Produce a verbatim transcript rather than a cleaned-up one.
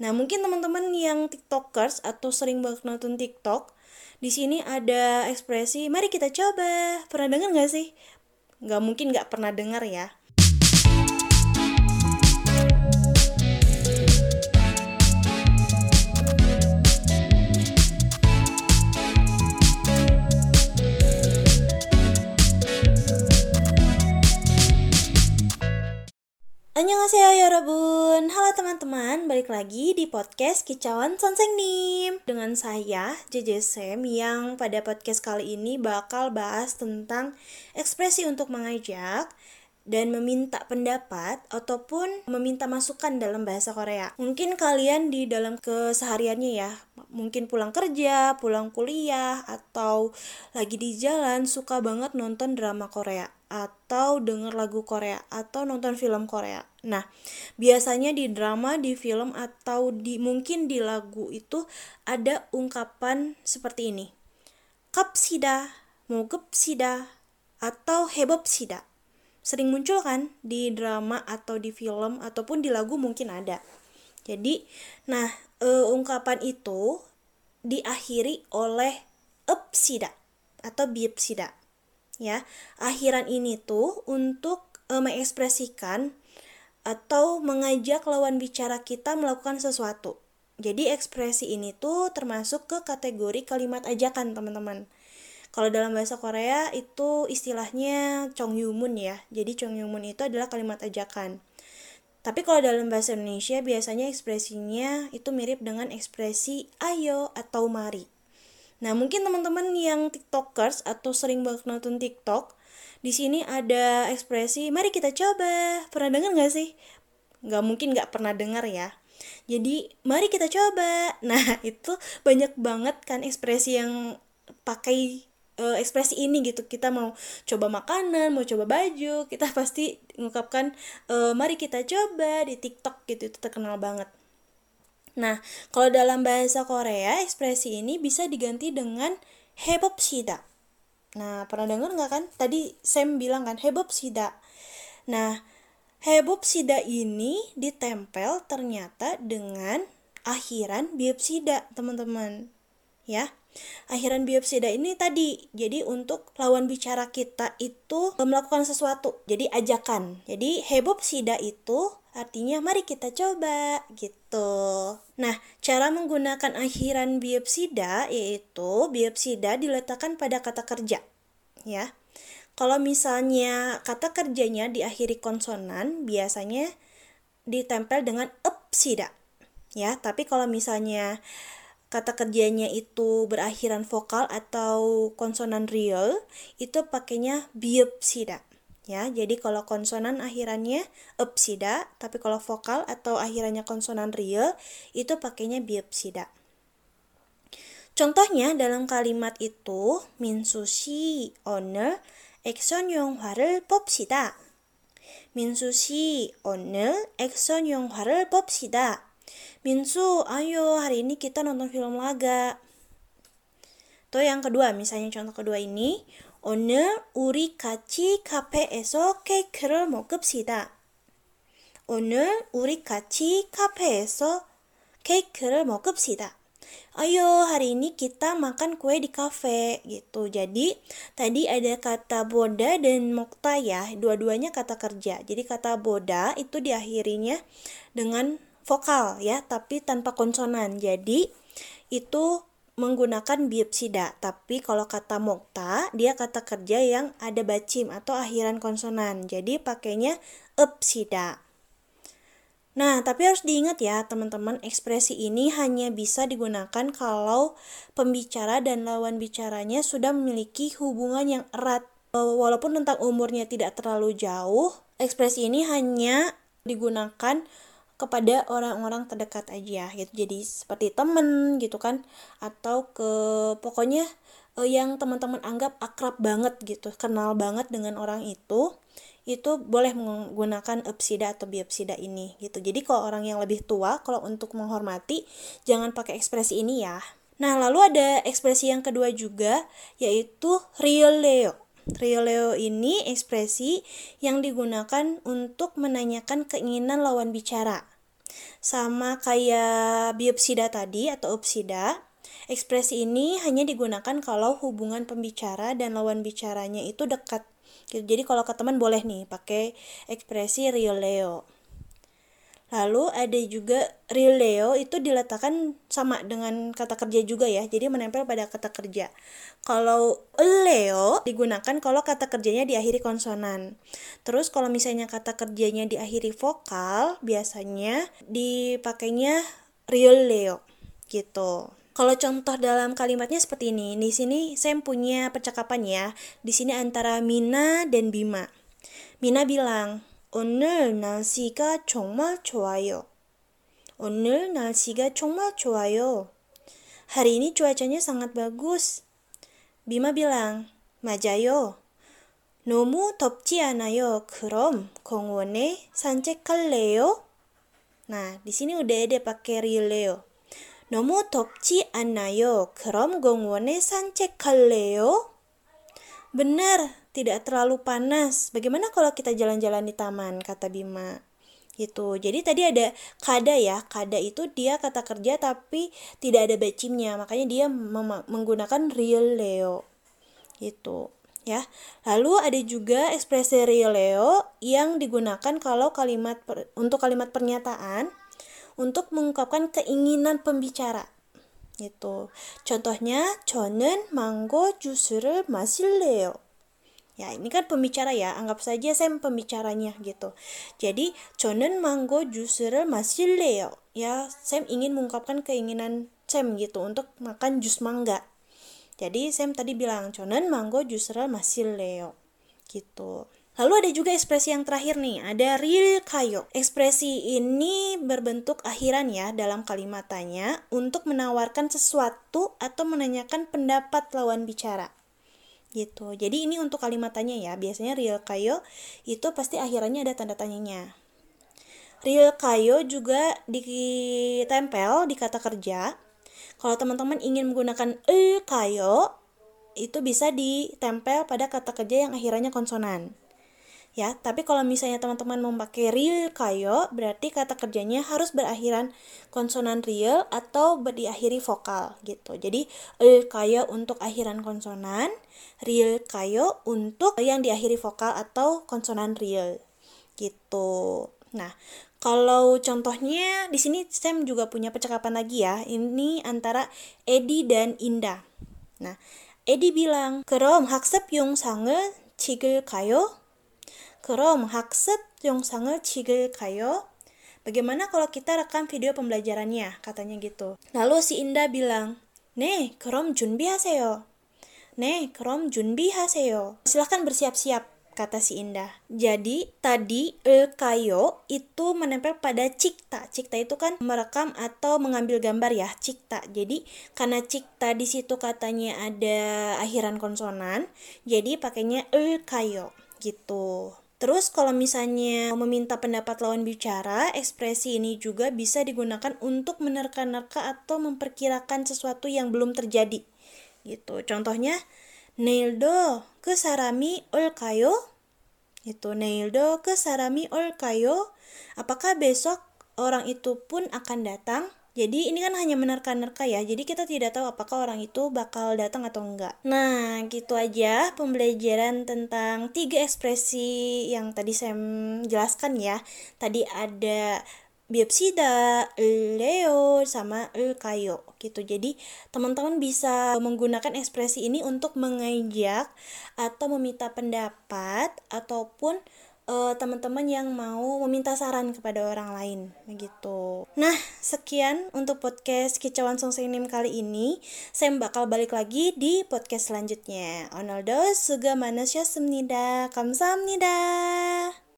Nah, mungkin teman-teman yang tiktokers atau sering banget nonton TikTok, di sini ada ekspresi mari kita coba. Pernah dengar nggak sih? Nggak mungkin nggak pernah dengar ya. Annyeonghaseyo yorobun. Halo teman-teman, balik lagi di podcast Kicauan Seonsaengnim dengan saya J J Sem yang pada podcast kali ini bakal bahas tentang ekspresi untuk mengajak dan meminta pendapat ataupun meminta masukan dalam bahasa Korea. Mungkin kalian di dalam kesehariannya ya, mungkin pulang kerja, pulang kuliah, atau lagi di jalan suka banget nonton drama Korea atau denger lagu Korea atau nonton film Korea. Nah, biasanya di drama, di film, atau di mungkin di lagu itu ada ungkapan seperti ini. Kapsida, mogepsida, atau hebepsida. Sering muncul kan di drama atau di film ataupun di lagu mungkin ada. Jadi, nah, e, ungkapan itu diakhiri oleh epsida atau biepsida. Ya, akhiran ini tuh untuk e, mengekspresikan atau mengajak lawan bicara kita melakukan sesuatu. Jadi ekspresi ini tuh termasuk ke kategori kalimat ajakan, teman-teman. Kalau dalam bahasa Korea itu istilahnya chongyumun ya. Jadi chongyumun itu adalah kalimat ajakan. Tapi kalau dalam bahasa Indonesia biasanya ekspresinya itu mirip dengan ekspresi ayo atau mari. Nah, mungkin teman-teman yang tiktokers atau sering banget nonton TikTok, di sini ada ekspresi mari kita coba. Pernah dengar nggak sih? Nggak mungkin nggak pernah dengar ya. Jadi mari kita coba. Nah, itu banyak banget kan ekspresi yang pakai e, ekspresi ini gitu. Kita mau coba makanan, mau coba baju, kita pasti mengungkapkan e, mari kita coba di TikTok gitu. Itu terkenal banget. Nah, kalau dalam bahasa Korea, ekspresi ini bisa diganti dengan hebopsida. Nah, pernah dengar nggak kan? Tadi Sam bilang kan, hebopsida. Nah, hebopsida ini ditempel ternyata dengan akhiran biopsida, teman-teman. Ya, akhiran biopsida ini tadi, jadi untuk lawan bicara kita itu melakukan sesuatu, jadi ajakan. Jadi hebopsida itu artinya mari kita coba gitu. Nah, cara menggunakan akhiran biepsida yaitu biepsida diletakkan pada kata kerja. Ya. Kalau misalnya kata kerjanya diakhiri konsonan, biasanya ditempel dengan epsida. Ya, tapi kalau misalnya kata kerjanya itu berakhiran vokal atau konsonan real, itu pakainya biepsida. Ya, jadi kalau konsonan akhirannya epsida, tapi kalau vokal atau akhirannya konsonan real itu pakainya biepsida. Contohnya dalam kalimat itu, Minsu si 오늘 액션 영화를 봅시다. Minsu si 오늘 액션 영화를 봅시다. Minsu, ayo hari ini kita nonton film laga. Tuh yang kedua, misalnya contoh kedua ini. 오늘 우리 같이 카페에서 케이크를 먹읍시다. 오늘 우리 같이 카페에서 케이크를 먹읍시다. Ayo hari ini kita makan kue di kafe gitu. Jadi tadi ada kata boda dan mokta ya, dua-duanya kata kerja. Jadi kata boda itu diakhirinya dengan vokal ya, tapi tanpa konsonan. Jadi itu menggunakan biepsida, tapi kalau kata mokta, dia kata kerja yang ada bacim atau akhiran konsonan, jadi pakainya epsida. Nah, tapi harus diingat ya teman-teman, ekspresi ini hanya bisa digunakan kalau pembicara dan lawan bicaranya sudah memiliki hubungan yang erat. Walaupun tentang umurnya tidak terlalu jauh, ekspresi ini hanya digunakan kepada orang-orang terdekat aja gitu. Jadi seperti temen gitu kan, atau ke pokoknya yang teman-teman anggap akrab banget gitu, kenal banget dengan orang itu itu boleh menggunakan epsida atau biepsida ini gitu. Jadi kalau orang yang lebih tua, kalau untuk menghormati jangan pakai ekspresi ini ya. Nah, lalu ada ekspresi yang kedua juga yaitu rioleo. Rioleo ini ekspresi yang digunakan untuk menanyakan keinginan lawan bicara. Sama kayak biopsida tadi atau upsida, ekspresi ini hanya digunakan kalau hubungan pembicara dan lawan bicaranya itu dekat. Jadi kalau ke teman boleh nih pakai ekspresi rioleo. Lalu ada juga rioleo itu diletakkan sama dengan kata kerja juga ya, jadi menempel pada kata kerja. Kalau leo digunakan kalau kata kerjanya diakhiri konsonan. Terus kalau misalnya kata kerjanya diakhiri vokal, biasanya dipakainya rioleo gitu. Kalau contoh dalam kalimatnya seperti ini. Di sini Sem punya percakapan ya. Di sini antara Mina dan Bima. Mina bilang, "오늘 날씨가 정말 좋아요." 오늘 날씨가 정말 좋아요. Hari ini cuacanya sangat bagus. Bima bilang, "맞아요. 너무 덥지 않아요. 그럼 공원에 산책할래요?" Nah, di sini udah ada pakai rioleo. 너무 덥지 않아요. 그럼 공원에 산책할래요? Benar, tidak terlalu panas. Bagaimana kalau kita jalan-jalan di taman, kata Bima. Gitu. Jadi tadi ada kada ya. Kada itu dia kata kerja tapi tidak ada bacimnya. Makanya dia mem- menggunakan rioleo. Gitu. Ya. Lalu ada juga ekspresi rioleo yang digunakan kalau kalimat per, untuk kalimat pernyataan untuk mengungkapkan keinginan pembicara gitu. Contohnya, 저는 망고 주스를 마실래요. Ya, ini kan pembicara ya. Anggap saja Sem pembicaranya gitu. Jadi, 저는 망고 주스를 마실래요. Ya, Sem ingin mengungkapkan keinginan Sem gitu untuk makan jus mangga. Jadi, Sem tadi bilang, 저는 망고 주스를 마실래요. Gitu. Lalu ada juga ekspresi yang terakhir nih, ada rilkayo. Ekspresi ini berbentuk akhiran ya dalam kalimatnya untuk menawarkan sesuatu atau menanyakan pendapat lawan bicara. Gitu. Jadi ini untuk kalimatnya ya, biasanya rilkayo itu pasti akhirannya ada tanda tanyanya. Rilkayo juga ditempel di kata kerja. Kalau teman-teman ingin menggunakan rilkayo, itu bisa ditempel pada kata kerja yang akhirannya konsonan. Ya, tapi kalau misalnya teman-teman memakai rilkayo, berarti kata kerjanya harus berakhiran konsonan riol atau diakhiri vokal gitu. Jadi rilkayo untuk akhiran konsonan, rilkayo untuk yang diakhiri vokal atau konsonan riol gitu. Nah, kalau contohnya di sini Sem juga punya percakapan lagi ya. Ini antara Edi dan Indah. Nah, Edi bilang, "그럼 학습 영상을 찍을까요?" 그럼 학습 영상을 찍을까요? Bagaimana kalau kita rekam video pembelajarannya? Katanya gitu. Lalu si Indah bilang, "네, 그럼 준비하세요." "네, 그럼 준비하세요." Silahkan bersiap-siap, kata si Indah. Jadi, tadi rilkayo itu menempel pada cikta. Cikta itu kan merekam atau mengambil gambar ya, cikta. Jadi, karena cikta di situ katanya ada akhiran konsonan, jadi pakainya rilkayo gitu. Terus kalau misalnya meminta pendapat lawan bicara, ekspresi ini juga bisa digunakan untuk menerka-nerka atau memperkirakan sesuatu yang belum terjadi. Gitu. Contohnya, Neildo ke sarami olkayo. Itu Neildo ke sarami olkayo. Apakah besok orang itu pun akan datang? Jadi ini kan hanya menerka-nerka ya, jadi kita tidak tahu apakah orang itu bakal datang atau enggak. Nah, gitu aja pembelajaran tentang tiga ekspresi yang tadi saya jelaskan ya. Tadi ada biopsida, leo, sama rilkayo gitu. Jadi teman-teman bisa menggunakan ekspresi ini untuk mengajak atau meminta pendapat ataupun Uh, teman-teman yang mau meminta saran kepada orang lain begitu. Nah, sekian untuk podcast Kicauan Seonsaengnim kali ini. Saya bakal balik lagi di podcast selanjutnya. Onordo suga manasya semnida. Kamsahamnida.